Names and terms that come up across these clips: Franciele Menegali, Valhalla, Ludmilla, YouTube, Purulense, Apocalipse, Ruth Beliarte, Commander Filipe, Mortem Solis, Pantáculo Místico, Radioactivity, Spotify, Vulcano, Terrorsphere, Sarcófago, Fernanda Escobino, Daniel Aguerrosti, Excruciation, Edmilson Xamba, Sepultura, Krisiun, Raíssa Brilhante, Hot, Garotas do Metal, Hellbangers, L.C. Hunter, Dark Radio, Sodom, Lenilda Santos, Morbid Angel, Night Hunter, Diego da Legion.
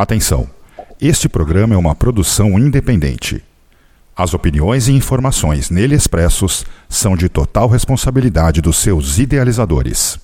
Atenção! Este programa é uma produção independente. As opiniões e informações nele expressos são de total responsabilidade dos seus idealizadores.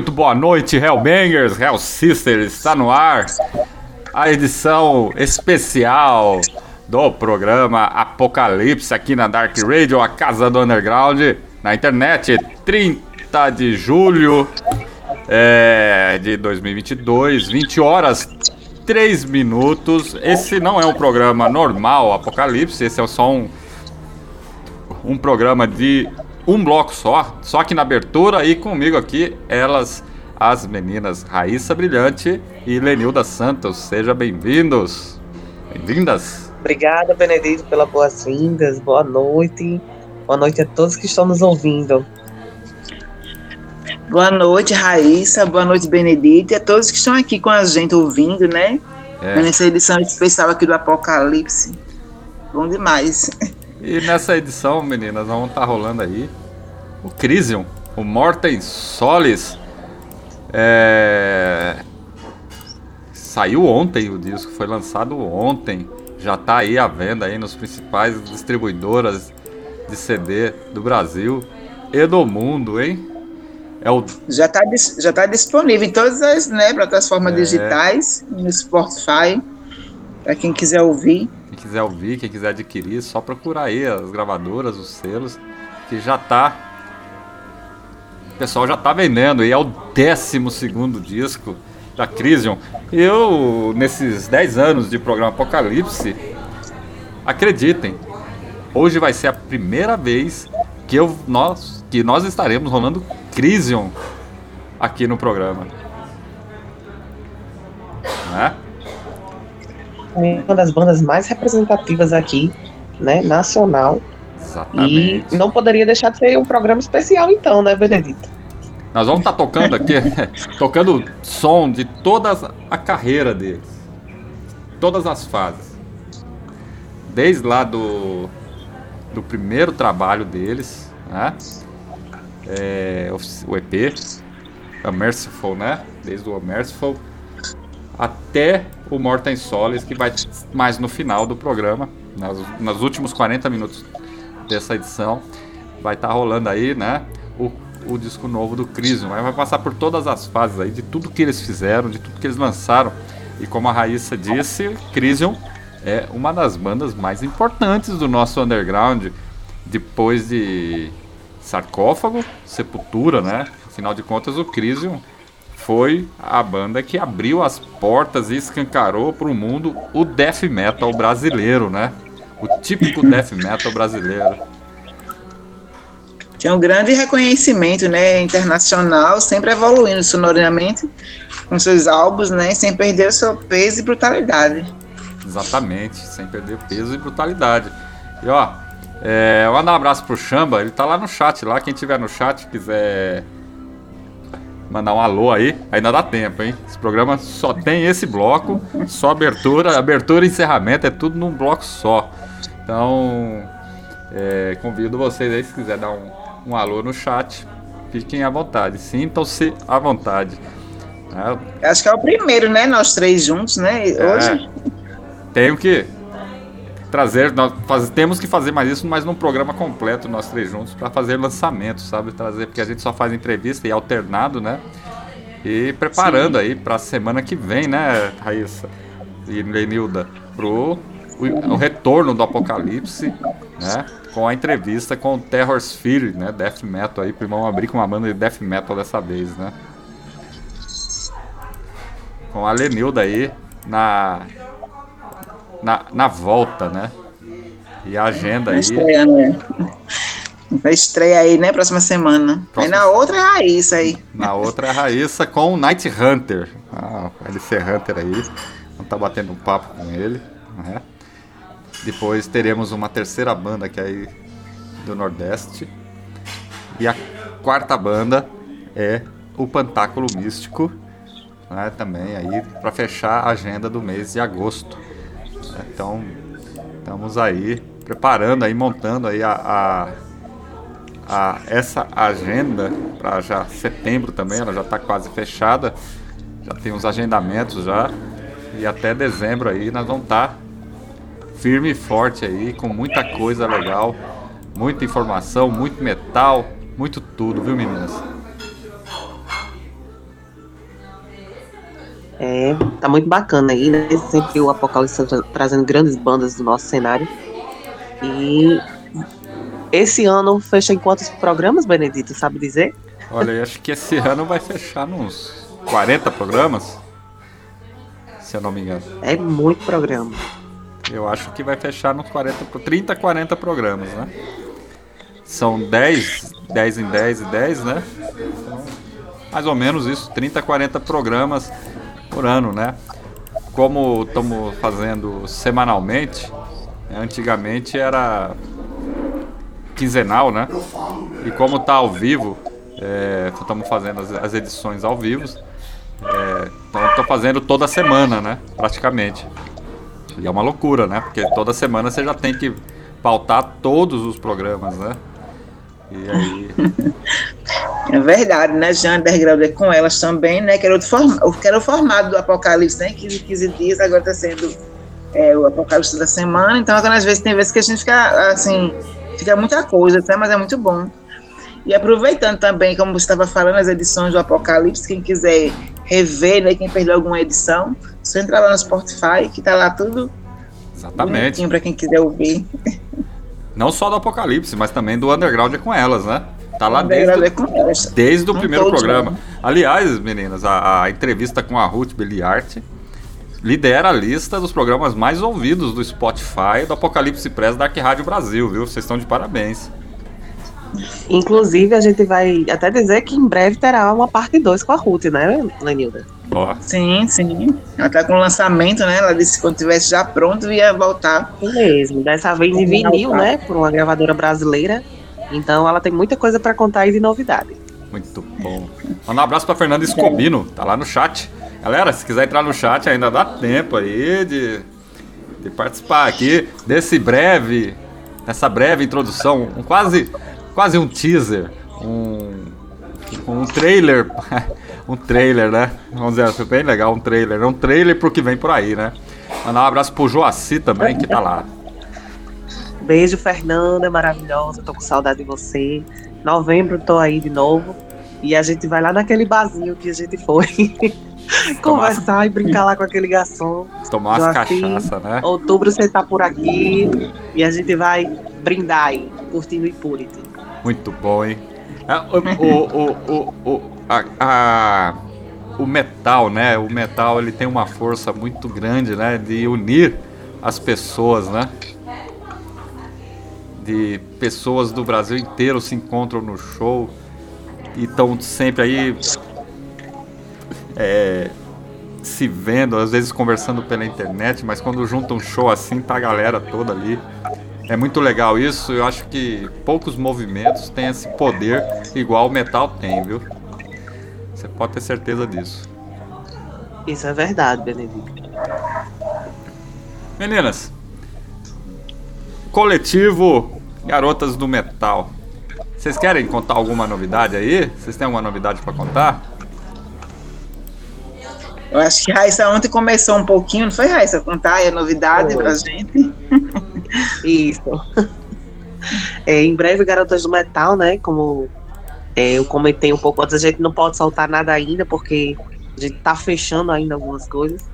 Muito boa noite, Hellbangers, Hell Sisters, está no ar a edição especial do programa Apocalipse aqui na Dark Radio, a casa do underground, na internet, 30 de julho de 2022, 20 horas, 3 minutos. Esse não é um programa normal, Apocalipse, esse é só um programa de... um bloco só que na abertura, e comigo aqui, as meninas Raíssa Brilhante e Lenilda Santos. Sejam bem-vindos, bem-vindas. Obrigada, Benedito, pelas boas-vindas, boa noite a todos que estão nos ouvindo. Boa noite, Raíssa, boa noite, Benedito, e a todos que estão aqui com a gente ouvindo, né? Nessa edição especial aqui do Apocalipse, bom demais. E nessa edição, meninas, vamos estar rolando aí o Krisiun, o Mortem Solis. Saiu ontem o disco, foi lançado ontem. Já está aí à venda aí nos principais distribuidoras de CD do Brasil e do mundo, hein? Já tá disponível em todas as plataformas digitais, no Spotify, para quem quiser ouvir. Quem quiser ouvir, quem quiser adquirir, só procurar aí as gravadoras, os selos, que já tá... O pessoal já tá vendendo, e é o 12º disco da Krisiun. Eu, nesses 10 anos de programa Apocalipse, acreditem, hoje vai ser a primeira vez que nós estaremos rolando Krisiun aqui no programa. Né? Uma das bandas mais representativas aqui, né, nacional. Exatamente. E não poderia deixar de ser um programa especial então, né, Benedito? Nós vamos estar tocando aqui, tocando som de toda a carreira deles, todas as fases, desde lá do primeiro trabalho deles, né, o EP, a Merciful, né, desde o Merciful até o Mortem Solis, que vai mais no final do programa, nos últimos 40 minutos dessa edição, vai estar rolando aí, né, o disco novo do Krisiun. Vai passar por todas as fases aí, de tudo que eles fizeram, de tudo que eles lançaram. E como a Raíssa disse, Krisiun é uma das bandas mais importantes do nosso underground, depois de Sarcófago, Sepultura, né? Afinal de contas, o Krisiun foi a banda que abriu as portas e escancarou para o mundo o death metal brasileiro, né? O típico death metal brasileiro. Tinha um grande reconhecimento, né, internacional, sempre evoluindo sonoramente com seus álbuns, né, sem perder o seu peso e brutalidade. Exatamente, sem perder o peso e brutalidade. E ó, eu mando um abraço pro Xamba, ele tá lá no chat, lá quem tiver no chat quiser mandar um alô aí, ainda dá tempo, hein? Esse programa só tem esse bloco, só abertura e encerramento, é tudo num bloco só. Então, convido vocês aí, se quiser dar um alô no chat, fiquem à vontade, sintam-se à vontade. Acho que é o primeiro, né? Nós três juntos, né? Hoje. Tenho que trazer, temos que fazer mais isso, mas num programa completo, nós três juntos, para fazer lançamento, sabe? Trazer, porque a gente só faz entrevista e alternado, né? E preparando Sim. aí para a semana que vem, né, Raíssa e Lenilda, pro o retorno do Apocalipse, né? Com a entrevista com o Terrorsphere, né? Death Metal aí, vamos abrir com uma banda de Death Metal dessa vez, né? Com a Lenilda aí na volta, né? E a agenda aí. Estreia, né? Vai estreia aí, né? Próxima semana. Aí na outra é a Raíssa aí. Na outra é a Raíssa com o Night Hunter. Ah, o L.C. Hunter aí. Vamos tá batendo um papo com ele, né? Depois teremos uma terceira banda que é aí do Nordeste. E a quarta banda é o Pantáculo Místico. Né, também aí para fechar a agenda do mês de agosto. Então, estamos aí preparando, aí montando aí essa agenda para já setembro também, ela já está quase fechada, já tem uns agendamentos já, e até dezembro aí nós vamos estar firme e forte aí, com muita coisa legal, muita informação, muito metal, muito tudo, viu, meninas? Tá muito bacana aí, né? Sempre o Apocalipse trazendo grandes bandas do nosso cenário. E esse ano fecha em quantos programas, Benedito? Sabe dizer? Olha, eu acho que esse ano vai fechar uns 40 programas, se eu não me engano. É muito programa. Eu acho que vai fechar nos 40 programas, né? São 10 em 10 e 10, né? Então, mais ou menos isso, 30, 40 programas por ano, né? Como estamos fazendo semanalmente, né? Antigamente era quinzenal, né? E como está ao vivo, estamos fazendo as edições ao vivo, então estou fazendo toda semana, né? Praticamente. E é uma loucura, né? Porque toda semana você já tem que pautar todos os programas, né? E aí... É verdade, né? Já underground é com elas também, né? Que era o formato do Apocalipse, né? 15 dias, agora está sendo o Apocalipse da semana. Então, às vezes, tem vezes que a gente fica, assim, fica muita coisa, tá? Mas é muito bom. E aproveitando também, como você estava falando, as edições do Apocalipse, quem quiser rever, né? Quem perdeu alguma edição, só entra lá no Spotify, que tá lá tudo. Exatamente. Para quem quiser ouvir. Não só do Apocalipse, mas também do Underground é com elas, né? Tá lá desde o primeiro programa. Aliás, meninas, a entrevista com a Ruth Beliarte lidera a lista dos programas mais ouvidos do Spotify do Apocalipse Press da Dark Rádio Brasil, viu? Vocês estão de parabéns. Inclusive, a gente vai até dizer que em breve terá uma parte 2 com a Ruth, né, Lenilda? Oh. Sim, sim. Ela tá com o lançamento, né? Ela disse que quando estivesse já pronto ia voltar. Mesmo. Dessa vez em vinil, né? Por uma gravadora brasileira. Então ela tem muita coisa para contar aí de novidade. Muito bom. Manda um abraço para Fernanda Escobino, tá lá no chat. Galera, se quiser entrar no chat ainda dá tempo aí de participar aqui dessa breve introdução, quase um teaser, um trailer, um trailer, né? Vamos dizer, foi bem legal, um trailer pro que vem por aí, né? Mandar um abraço pro Joaci também, que tá lá. Beijo, Fernanda, maravilhosa, tô com saudade de você. Novembro tô aí de novo e a gente vai lá naquele barzinho que a gente foi conversar e brincar lá com aquele garçom. Tomar umas cachaça, né? Outubro você tá por aqui e a gente vai brindar aí, curtindo o Hipólito. Muito bom, hein? O metal, né? O metal, ele tem uma força muito grande, né? De unir as pessoas, né? de pessoas do Brasil inteiro se encontram no show e estão sempre aí se vendo, às vezes conversando pela internet, mas quando juntam um show assim, tá a galera toda ali. É muito legal isso, eu acho que poucos movimentos têm esse poder igual o metal tem, viu? Você pode ter certeza disso. Isso é verdade, Benedito. Meninas, coletivo Garotas do Metal, vocês querem contar alguma novidade aí? Vocês têm alguma novidade pra contar? Eu acho que Raíssa ontem começou um pouquinho, não foi, Raíssa? Contar aí a novidade pra gente. Isso. Em breve, Garotas do Metal, né? Como eu comentei um pouco antes, a gente não pode soltar nada ainda, porque a gente tá fechando ainda algumas coisas.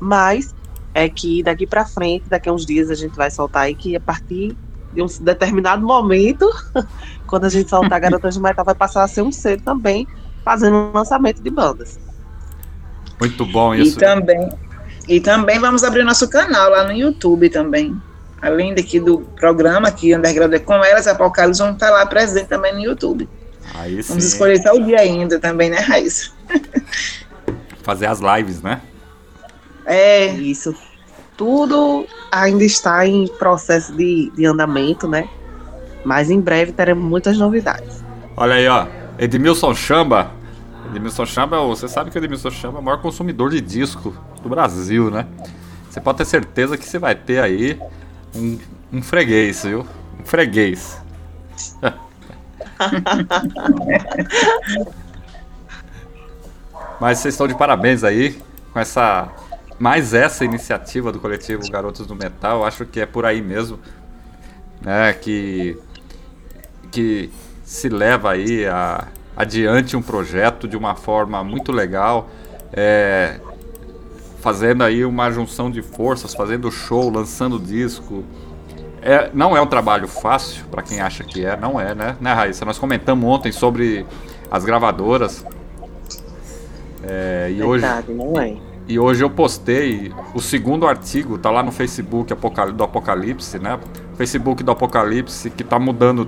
Mas é que daqui pra frente, daqui a uns dias, a gente vai soltar aí que a partir de um determinado momento, quando a gente soltar Garotas do Metal, vai passar a ser um selo também, fazendo um lançamento de bandas. Muito bom isso. E também vamos abrir nosso canal lá no YouTube também. Além daqui do programa que Underground é com elas, Apocalipse vão estar lá presente também no YouTube. Aí sim. Vamos escolher tal dia ainda também, né, Raíssa? Fazer as lives, né? É, isso. Tudo ainda está em processo de andamento, né? Mas em breve teremos muitas novidades. Olha aí, ó. Edmilson Xamba, você sabe que o Edmilson Xamba é o maior consumidor de disco do Brasil, né? Você pode ter certeza que você vai ter aí um freguês, viu? Um freguês. Mas vocês estão de parabéns aí com essa iniciativa do coletivo Garotos do Metal. Eu acho que é por aí mesmo, né, que se leva aí adiante um projeto de uma forma muito legal, fazendo aí uma junção de forças, fazendo show, lançando disco. Não é um trabalho fácil, para quem acha que é, não é, né, Raíssa? Nós comentamos ontem sobre as gravadoras. Verdade, hoje, não é. E hoje eu postei o segundo artigo, tá lá no Facebook do Apocalipse, né? Facebook do Apocalipse, que tá mudando,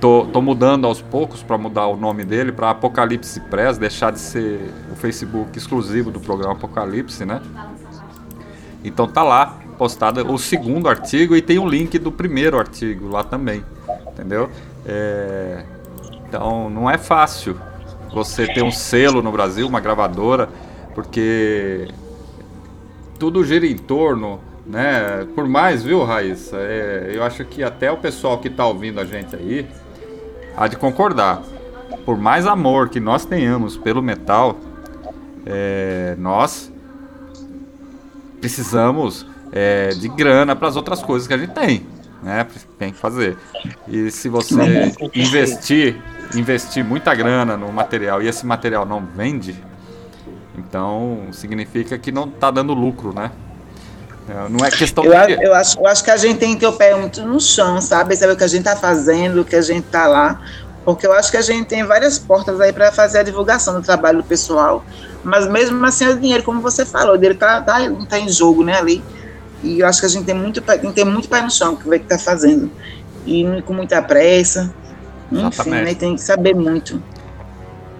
Tô mudando aos poucos para mudar o nome dele para Apocalipse Press, deixar de ser o Facebook exclusivo do programa Apocalipse, né? Então tá lá postado o segundo artigo e tem o link do primeiro artigo lá também, entendeu? Então não é fácil você ter um selo no Brasil, uma gravadora, porque tudo gira em torno, né? Por mais, viu, Raíssa? Eu acho que até o pessoal que tá ouvindo a gente aí há de concordar. Por mais amor que nós tenhamos pelo metal, nós precisamos de grana para as outras coisas que a gente tem, né? Tem que fazer. E se você investir muita grana no material e esse material não vende, então significa que não tá dando lucro, né? Não é questão eu acho que a gente tem que ter o pé muito no chão, sabe? Saber o que a gente tá fazendo, o que a gente tá lá. Porque eu acho que a gente tem várias portas aí para fazer a divulgação do trabalho do pessoal. Mas mesmo assim, o dinheiro, como você falou, o dinheiro tá em jogo, né, ali. E eu acho que a gente tem que ter muito pé no chão o que vai estar fazendo. E com muita pressa. Enfim, né, tem que saber muito.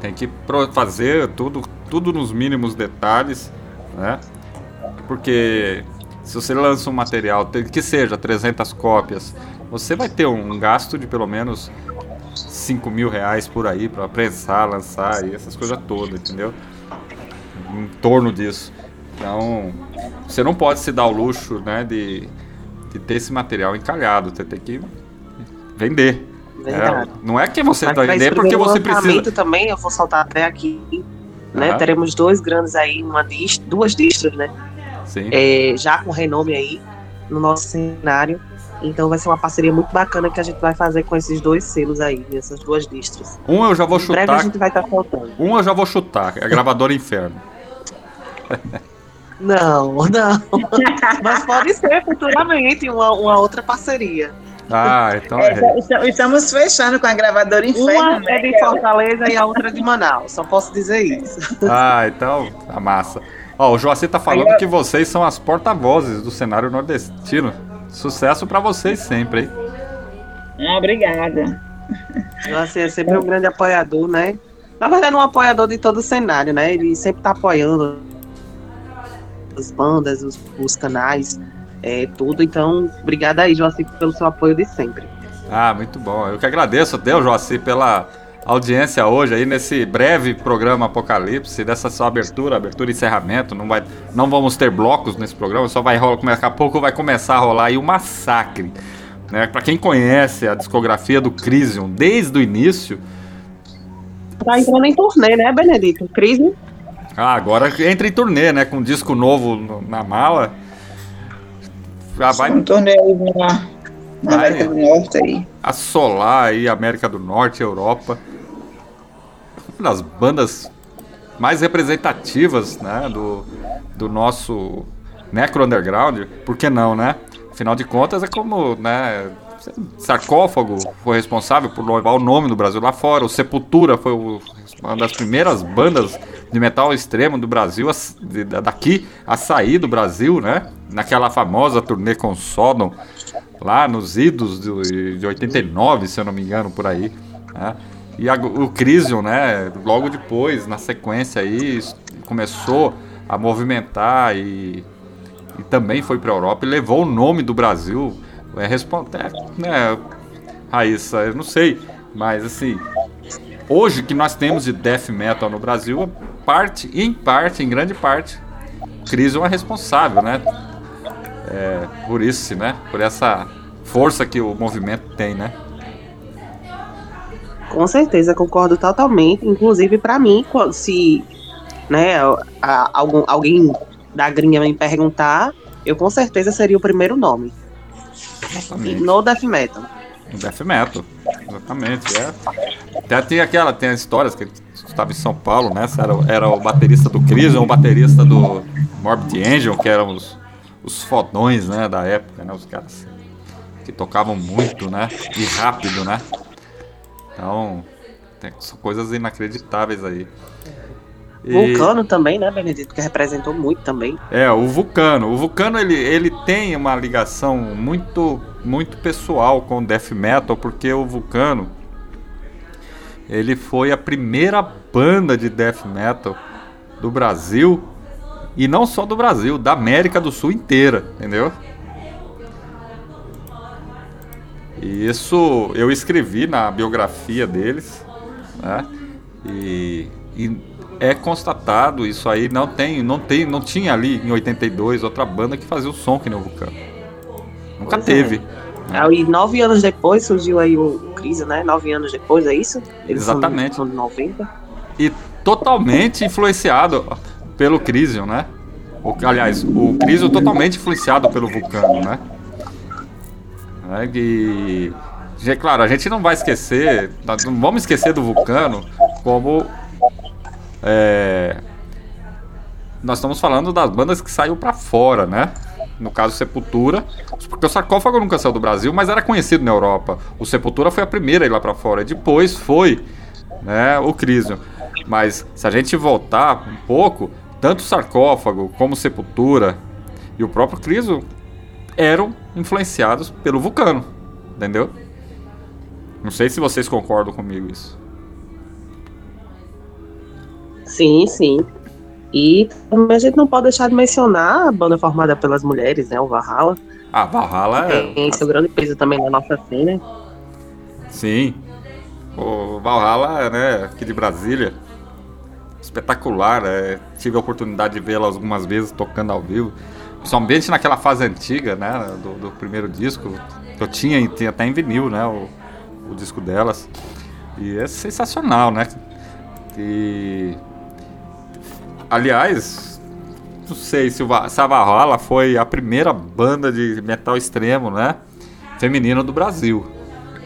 Tem que fazer tudo nos mínimos detalhes, né? Porque se você lança um material, que seja 300 cópias, você vai ter um gasto de pelo menos R$5.000 por aí para prensar, lançar e essas coisas todas, entendeu? Em torno disso. Então, você não pode se dar o luxo, né, de ter esse material encalhado. Você tem que vender. Não é que você vai vender porque você precisa. Também eu vou soltar até aqui, né? Teremos dois grandes aí, duas distros, né? Já com renome aí no nosso cenário. Então vai ser uma parceria muito bacana que a gente vai fazer com esses dois selos aí, essas duas distros. Em breve a gente vai estar contando. Um eu já vou chutar, a gravadora Inferno. Não. Mas pode ser futuramente uma outra parceria. Então estamos fechando com a gravadora Inferno. Uma é de Fortaleza e a outra de Manaus. Só posso dizer isso. Então tá massa. O Joacir tá falando que vocês são as porta-vozes do cenário nordestino. Sucesso pra vocês sempre, hein? Ah, obrigada. Você é sempre um grande apoiador, né? Na verdade, é um apoiador de todo o cenário, né? Ele sempre tá apoiando as bandas, os canais, tudo. Então, obrigada aí, Joaci, pelo seu apoio de sempre. Ah, muito bom. Eu que agradeço, Deus, Joaci, pela audiência hoje aí nesse breve programa Apocalipse, dessa sua abertura e encerramento. Não vamos ter blocos nesse programa, só vai rolar, daqui a pouco vai começar a rolar aí o massacre. Né? Para quem conhece a discografia do Krisiun desde o início... Tá entrando em turnê, né, Benedito? Krisiun? Ah, agora entra em turnê, né? Com um disco novo na mala. Já vai... Um turnê aí na América do Norte aí. Assolar aí América do Norte, Europa. Uma das bandas mais representativas, né? Do nosso necro underground. Por que não, né? Afinal de contas, é como, né, Sarcófago foi responsável por levar o nome do Brasil lá fora. O Sepultura foi uma das primeiras bandas de metal extremo do Brasil, daqui a sair do Brasil, né? Naquela famosa turnê com Sodom, lá nos idos de 89, se eu não me engano, por aí. Né? E o Krisiun, né, logo depois, na sequência aí, começou a movimentar e também foi para a Europa e levou o nome do Brasil. Né, Raíssa, eu não sei, mas assim, hoje que nós temos de death metal no Brasil, em grande parte, Krisiun é responsável, né? Por isso, né? Por essa força que o movimento tem, né? Com certeza, concordo totalmente. Inclusive, para mim, se, né, alguém da gringa me perguntar, eu com certeza seria o primeiro nome. Exatamente. No death metal. No death metal, exatamente. Até tem as histórias que ele estava em São Paulo, né? Era o baterista do Krisiun, o baterista do Morbid Angel, que eram os fodões, né, da época, né? Os caras que tocavam muito, né? E rápido, né? Então, são coisas inacreditáveis aí. Vulcano também, né, Benedito, que representou muito também. O Vulcano. O Vulcano, ele tem uma ligação muito, muito pessoal com o death metal, porque o Vulcano, ele foi a primeira banda de death metal do Brasil, e não só do Brasil, da América do Sul inteira, entendeu? E isso eu escrevi na biografia deles, né? E é constatado isso aí, não tinha ali em 82 outra banda que fazia o som que nem o Vulcano. Nunca teve. Né? Aí 9 anos depois surgiu aí o Krisiun, né? 9 anos depois, é isso? Eles exatamente. São de 90. E totalmente influenciado pelo Krisiun, né? Aliás, o Krisiun totalmente influenciado pelo Vulcano, né? E é claro, a gente não vai esquecer, nós não vamos esquecer do Vulcano como... nós estamos falando das bandas que saíram pra fora, né? No caso, Sepultura, porque o Sarcófago nunca saiu do Brasil, mas era conhecido na Europa. O Sepultura foi a primeira a ir lá pra fora, e depois foi, né, o Krisiun. Mas se a gente voltar um pouco, tanto o Sarcófago como o Sepultura e o próprio Krisiun eram influenciados pelo Vulcano, entendeu? Não sei se vocês concordam comigo isso. Sim. E a gente não pode deixar de mencionar a banda formada pelas mulheres, né? O Valhalla. A Valhalla tem seu grande peso também na nossa cena. Sim. O Valhalla, né? Aqui de Brasília. Espetacular. Tive a oportunidade de vê-la algumas vezes tocando ao vivo. Principalmente naquela fase antiga, né? Do primeiro disco. Eu tinha até em vinil, né? O disco delas. E é sensacional, né? E... aliás, não sei se a Valhalla foi a primeira banda de metal extremo, né, feminina do Brasil.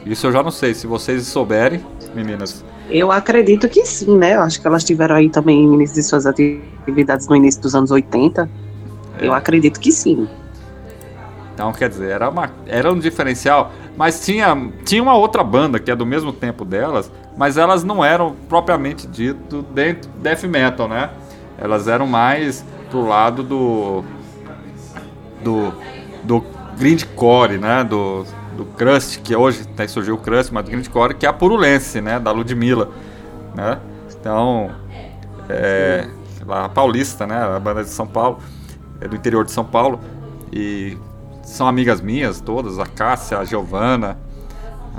Isso eu já não sei, se vocês souberem, meninas. Eu acredito que sim, né? Eu acho que elas tiveram aí também início de suas atividades no início dos anos 80. Eu acredito que sim. Então, quer dizer, era um diferencial, mas tinha uma outra banda que é do mesmo tempo delas, mas elas não eram propriamente dito dentro death metal, né? Elas eram mais pro lado do grindcore, né? Do do Crust, que hoje tá, surgiu o Crust, mas do Grindcore, que é a Purulense, né, da Ludmilla, né? Então, lá, paulista, né, a banda de São Paulo, é do interior de São Paulo, e são amigas minhas todas, a Cássia, a Giovana,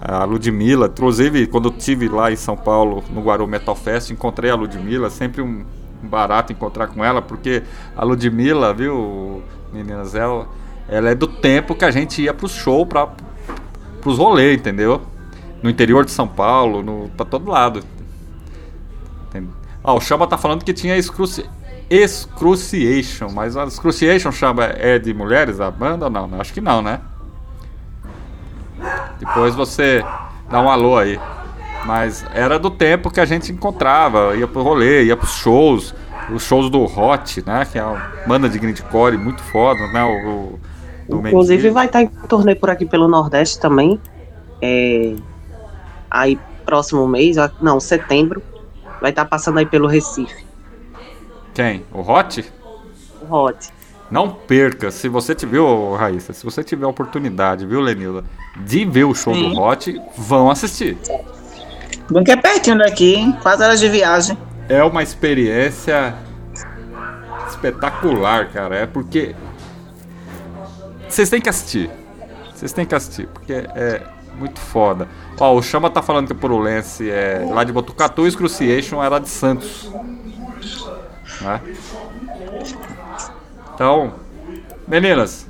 a Ludmilla. Inclusive, quando eu estive lá em São Paulo, no Guarulhos Metal Fest, encontrei a Ludmilla, sempre um barato encontrar com ela, porque a Ludmilla, viu, meninas, ela é do tempo que a gente ia pros shows, pros rolês, entendeu? No interior de São Paulo, pra todo lado. O Xamba tá falando que tinha Excruciation, mas a Excruciation, Xamba, é de mulheres a banda ou não? Acho que não, né? Depois você dá um alô aí. Mas era do tempo que a gente encontrava, ia pro rolê, ia pros shows, os shows do Hot, né? Que é uma banda de grindcore muito foda, né? Inclusive vai estar em turnê por aqui pelo Nordeste também. Aí próximo mês, não, setembro, vai estar passando aí pelo Recife. Quem? O Hot? O Hot. Não perca, se você tiver, Raíssa, se você tiver a oportunidade, viu, Lenilda, de ver o show do Hot, vão assistir. Bom que é pertinho daqui, hein? 4 horas de viagem. É uma experiência espetacular, cara. É porque vocês têm que assistir. Vocês têm que assistir, porque é muito foda. Ó, o Xamba tá falando que o Purulense é lá de Botucatu e o Excruciation era de Santos, né? Então, meninas,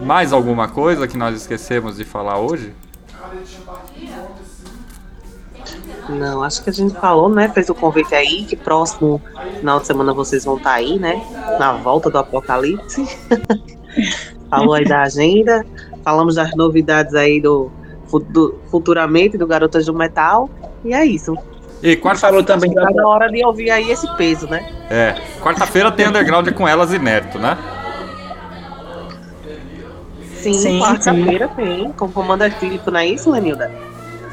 mais alguma coisa que nós esquecemos de falar hoje? Não, acho que a gente falou, né? Fez o convite aí, que próximo final de semana vocês vão estar aí, né? Na volta do Apocalipse. Falou aí da agenda. Falamos das novidades aí do futuramente do Garotas do Metal. E é isso. E falou também que tá na hora de ouvir aí esse peso, né? Quarta-feira tem Underground com elas inédito, né? Sim, quarta-feira tem, com o Commander Filipe, não é isso, Lenilda?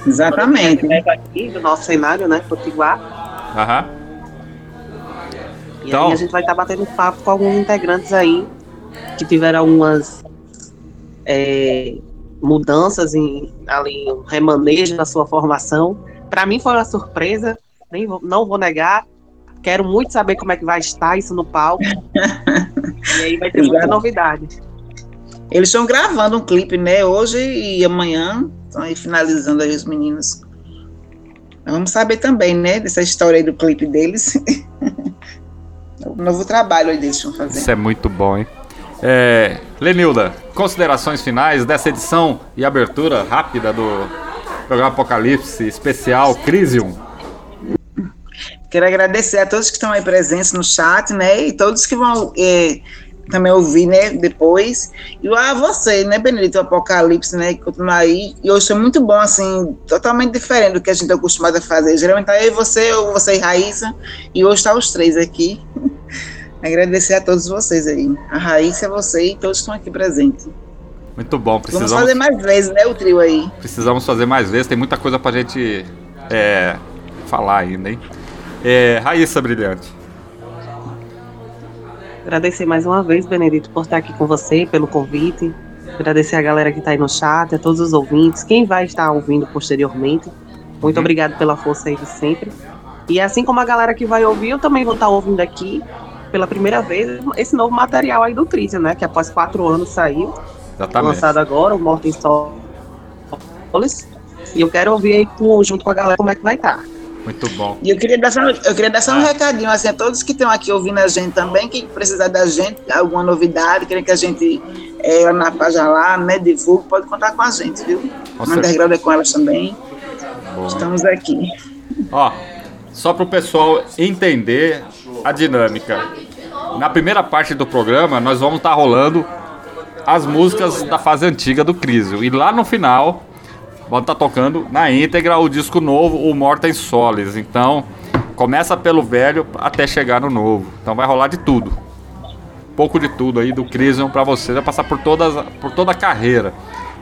Exatamente. Aqui do nosso cenário, né, Potiguar. Aham. E então, aí a gente vai estar batendo papo com alguns integrantes aí que tiveram algumas mudanças ali, um remanejo da sua formação. Para mim foi uma surpresa, não vou negar. Quero muito saber como é que vai estar isso no palco. E aí vai ter muita novidade. Eles estão gravando um clipe, né, hoje e amanhã, estão aí finalizando aí os meninos. Vamos saber também, né, dessa história aí do clipe deles. O novo trabalho aí deles estão fazendo. Isso é muito bom, hein? Lenilda, considerações finais dessa edição e abertura rápida do programa Apocalipse especial Krisiun. Quero agradecer a todos que estão aí presentes no chat, né, e todos que vão... também ouvi, né, depois. E a você, né, Benedito, o Apocalipse, né, que continua aí. E hoje é muito bom, assim, totalmente diferente do que a gente é acostumado a fazer. Geralmente tá eu e você, ou você e Raíssa, e hoje tá os três aqui. Agradecer a todos vocês aí. A Raíssa, você e todos que estão aqui presentes. Muito bom. Precisamos fazer mais vezes, né, o trio aí. Precisamos fazer mais vezes, tem muita coisa pra gente falar ainda, hein. Raíssa Brilhante. Agradecer mais uma vez, Benedito, por estar aqui com você, pelo convite. Agradecer a galera que está aí no chat, a todos os ouvintes, quem vai estar ouvindo posteriormente. Muito obrigado pela força aí de sempre. E assim como a galera que vai ouvir, eu também vou estar ouvindo aqui, pela primeira vez, esse novo material aí do Krisiun, né? Que após 4 anos saiu. Exatamente. Lançado agora, o Mortem Solis. E eu quero ouvir aí junto com a galera como é que vai estar. Muito bom. E eu queria dar só um recadinho assim, a todos que estão aqui ouvindo a gente também, que precisar da gente, alguma novidade, querem que a gente na página lá, né, divulgue, pode contar com a gente, viu? O Underground é com elas também. Boa. Estamos aqui. Ó, só para o pessoal entender a dinâmica. Na primeira parte do programa, nós vamos estar rolando as músicas da fase antiga do Krisiun. E lá no final... Vamos estar tocando na íntegra o disco novo, o Mortem Solis. Então, começa pelo velho até chegar no novo. Então vai rolar de tudo. Um pouco de tudo aí do Krisiun pra você. Vai passar por toda a carreira,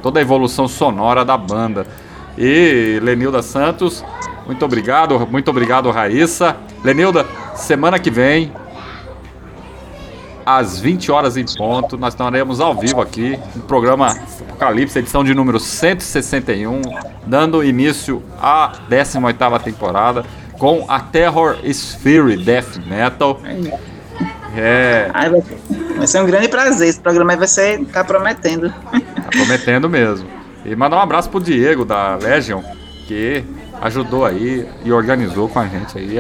toda a evolução sonora da banda. E Lenilda Santos, muito obrigado, Raíssa. Lenilda, semana que vem, às 20 horas em ponto, nós estaremos ao vivo aqui no programa Apocalipse, edição de número 161, dando início à 18ª temporada com a Terrorsphere Death Metal. É. Ai, vai ser um grande prazer, esse programa aí vai ser, tá prometendo. Tá prometendo mesmo. E mandar um abraço pro Diego da Legion, que ajudou aí e organizou com a gente aí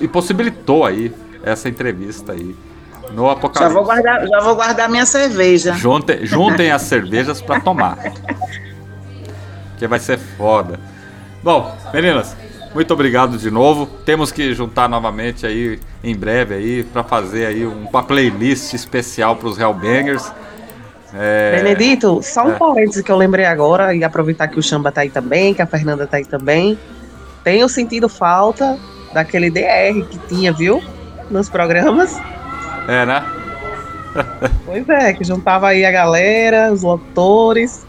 e possibilitou aí essa entrevista aí no Apocalipse. Já vou guardar minha cerveja. Juntem as cervejas pra tomar, que vai ser foda. Bom, meninas, muito obrigado de novo. Temos que juntar novamente aí em breve aí para fazer aí uma playlist especial para os Hellbangers. Benedito, só um parênteses que eu lembrei agora, e aproveitar que o Xamba tá aí também, que a Fernanda tá aí também. Tenho sentido falta daquele DR que tinha, viu? Nos programas. É, né? Pois é, que juntava aí a galera, os locutores.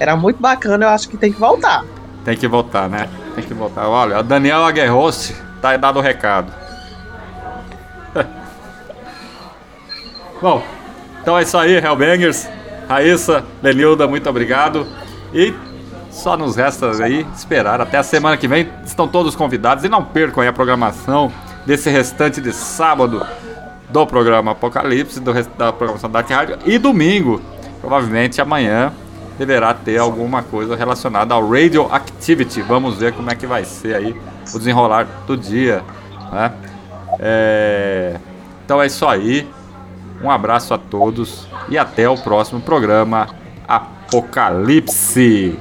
Era muito bacana, eu acho que tem que voltar. Tem que voltar, né? Tem que voltar. Olha, a Daniel Aguerrosti tá dado o recado. Bom, então é isso aí, Hellbangers. Raíssa, Lenilda, muito obrigado. E só nos resta aí esperar. Até a semana que vem. Estão todos convidados. E não percam aí a programação desse restante de sábado do programa Apocalipse, da programação Dark Radio. E domingo, provavelmente amanhã, deverá ter alguma coisa relacionada ao Radioactivity. Vamos ver como é que vai ser aí o desenrolar do dia, né? Então é isso aí. Um abraço a todos e até o próximo programa Apocalipse.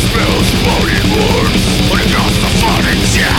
Spells, body warm, but it got the fucking shit.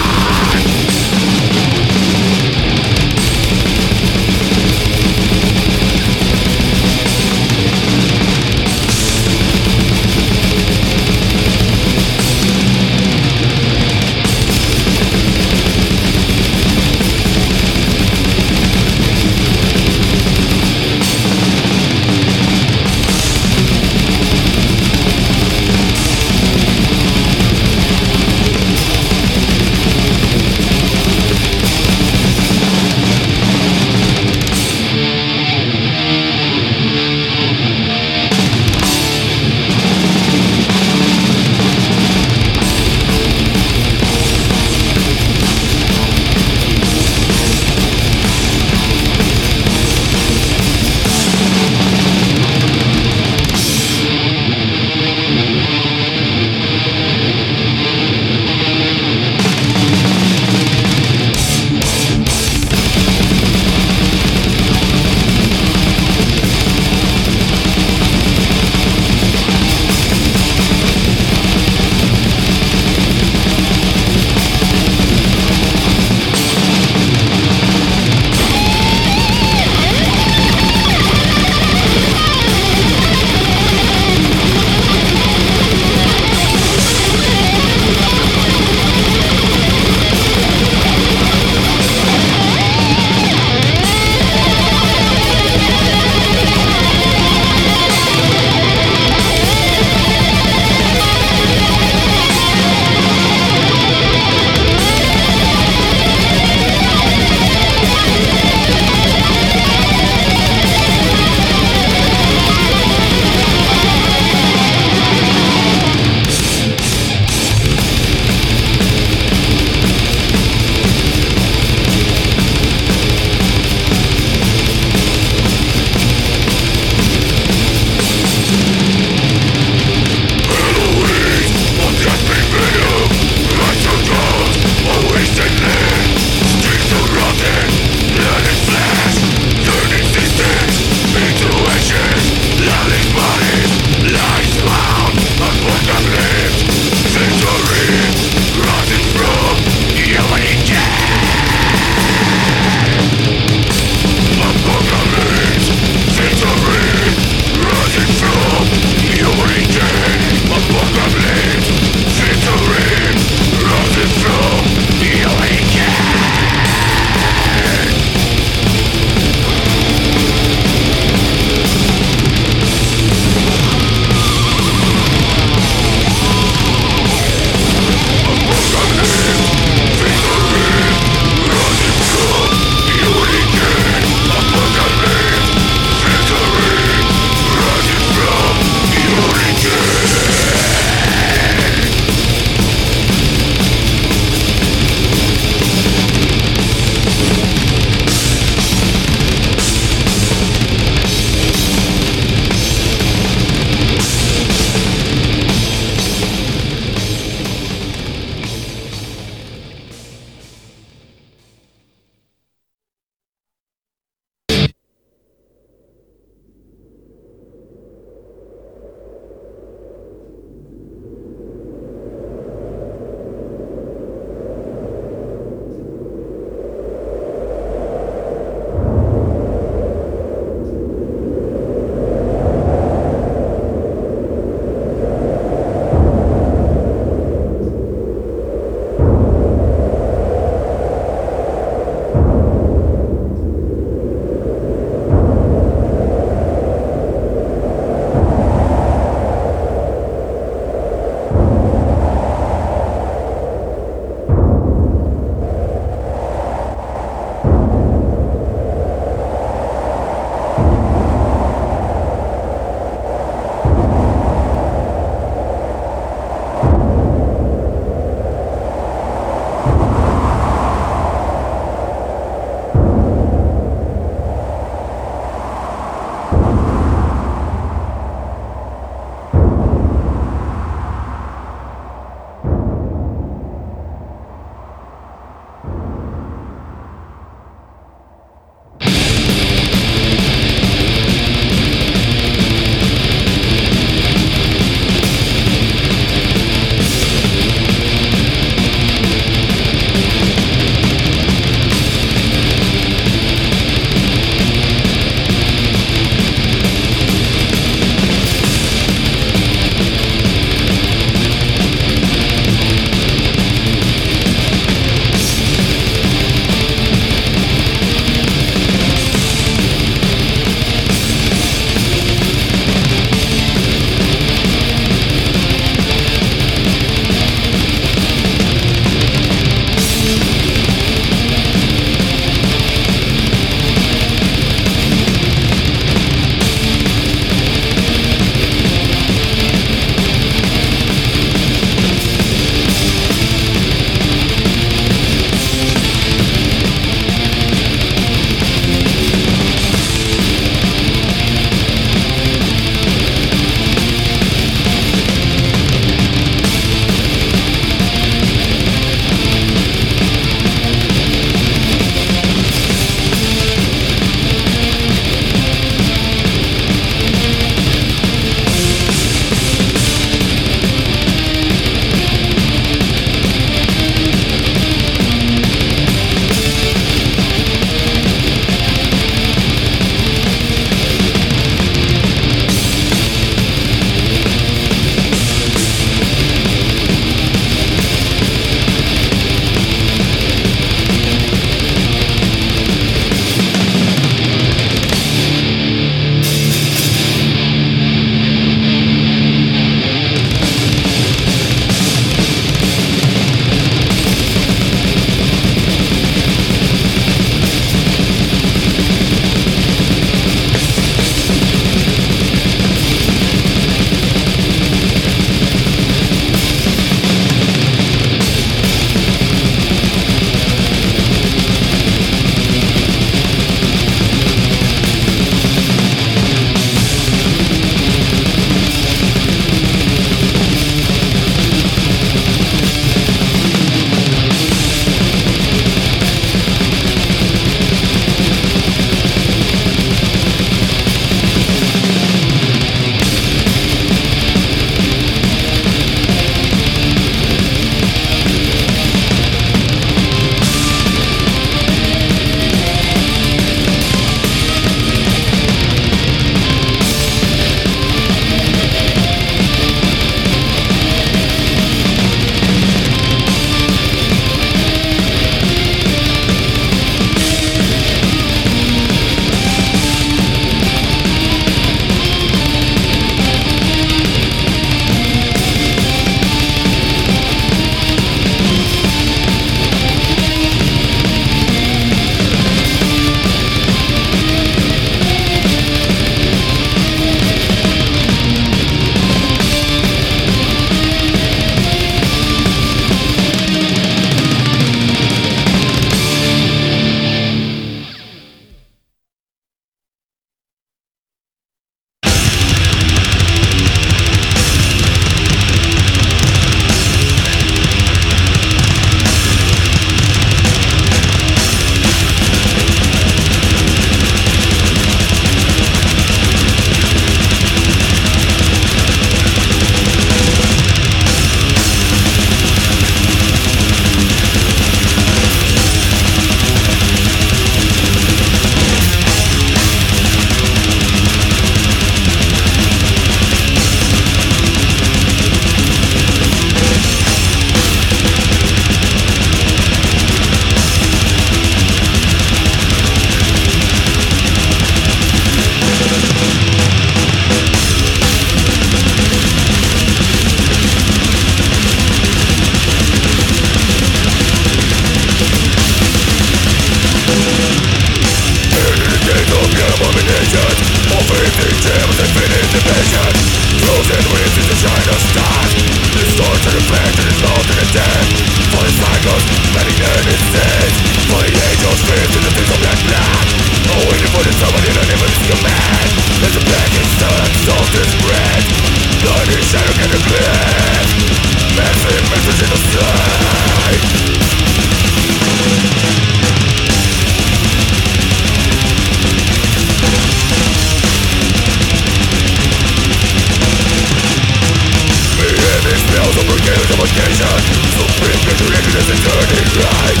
suffocation, supreme contradiction is turning right.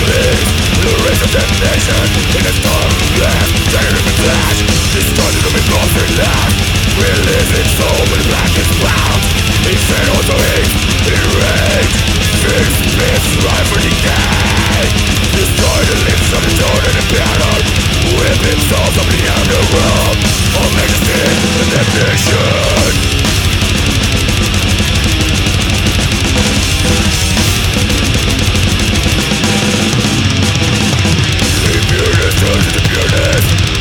Please, the race of damnation in a storm blast, dynamic flash, distorted to be lost in life. We live in soul and black is bound, inferno to hate, in rage. Fear, myths, strife and decay, destroy the limbs of the sword and the battle, weapons souls of the underworld, all majesty and damnation. Turn to the pureness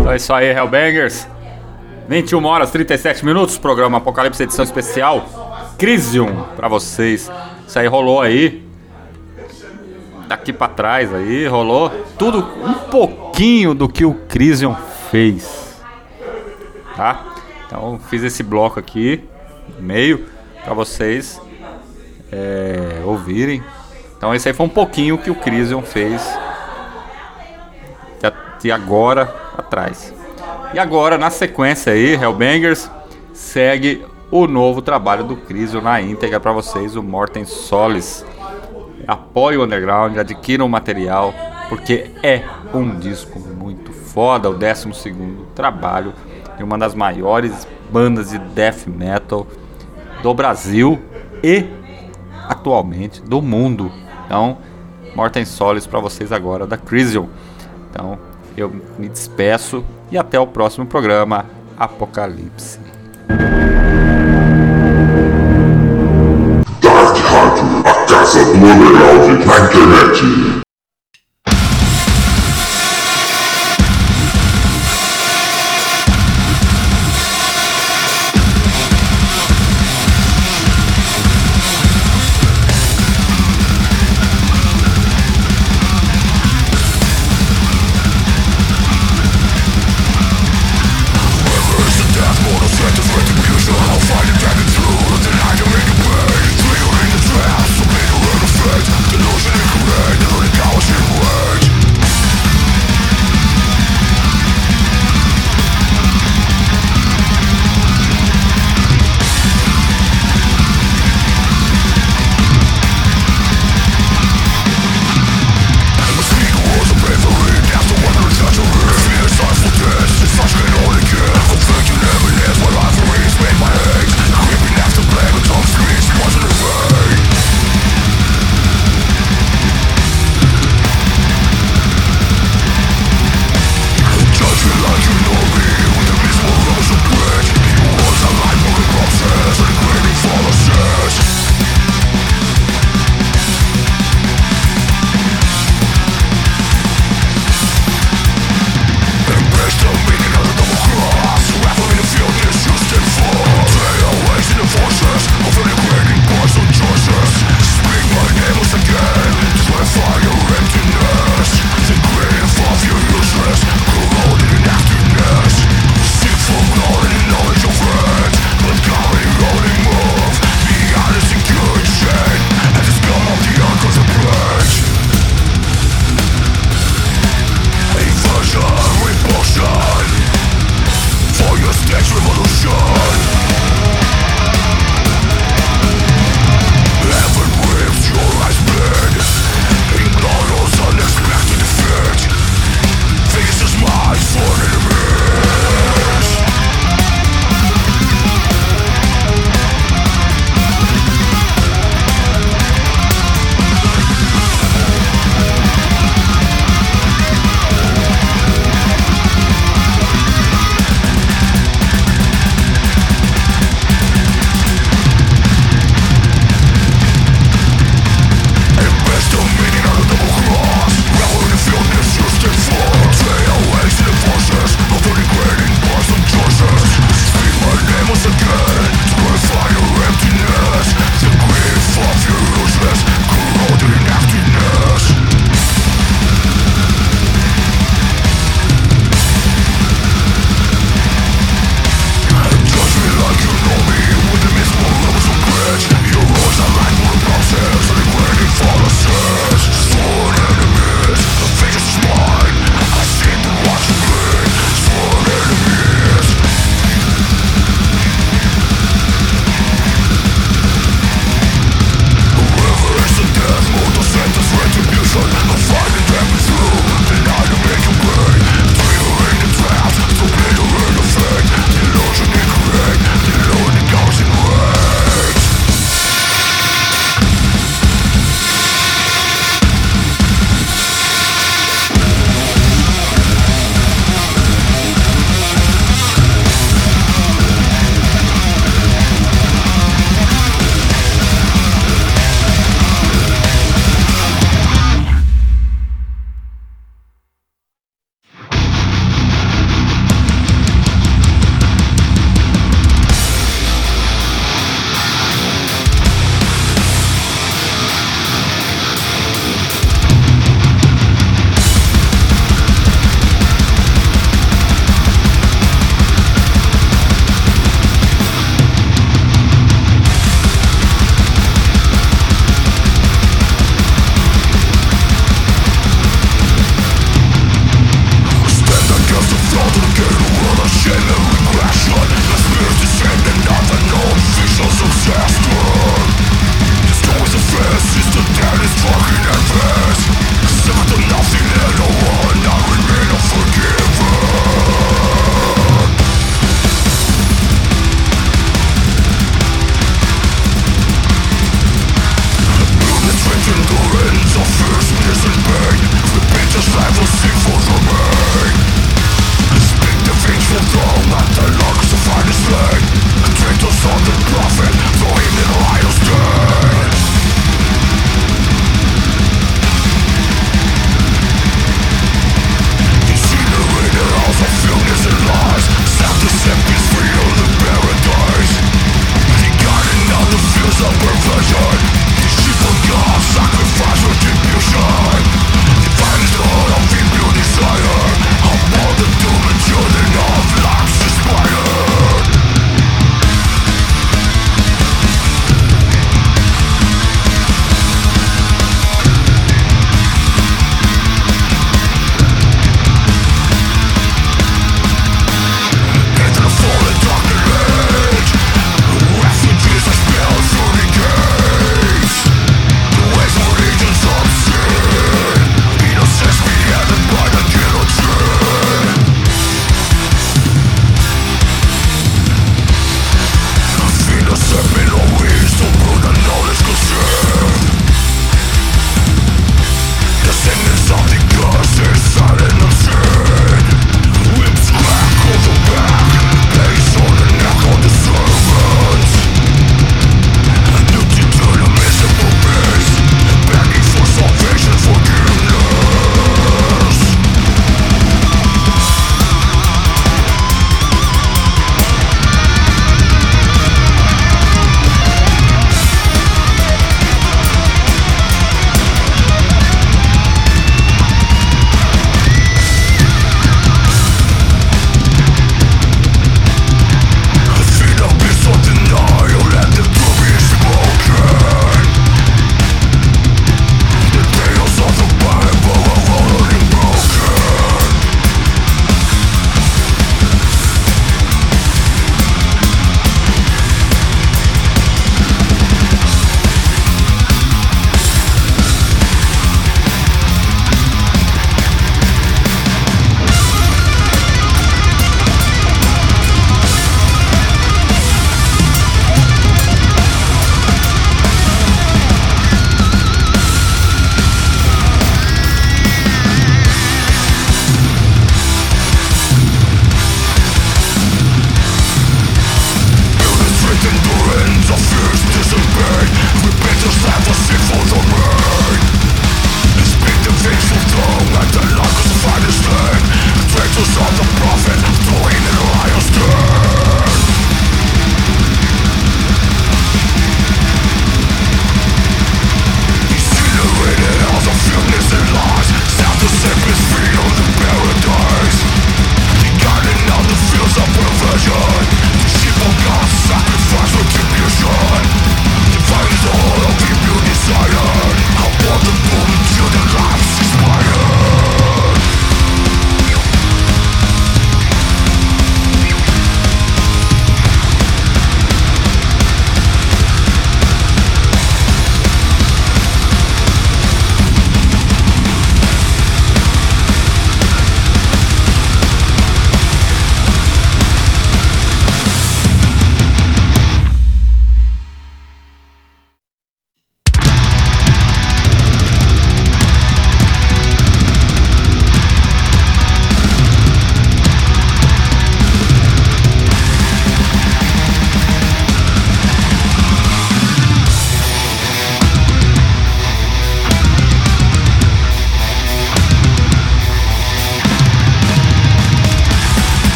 Então é isso aí, Hellbangers. 21 horas, 37 minutos, programa Apocalipse, edição especial Krisiun, pra vocês. Isso aí rolou aí, daqui pra trás aí, rolou tudo, um pouquinho do que o Krisiun fez, tá? Então fiz esse bloco aqui, meio, pra vocês ouvirem. Então esse aí foi um pouquinho que o Krisiun fez de agora atrás. E agora, na sequência aí, Hellbangers, segue o novo trabalho do Krisiun na íntegra para vocês, o Mortem Solis. Apoie o Underground, adquira o material, porque é um disco muito foda, o 12º trabalho de uma das maiores bandas de death metal do Brasil e, atualmente, do mundo. Então, Mortem Solis para vocês agora, da Krisiun. Então, eu me despeço e até o próximo programa Apocalipse. Dark Hunter, a casa do underground na internet. Delusion and greed.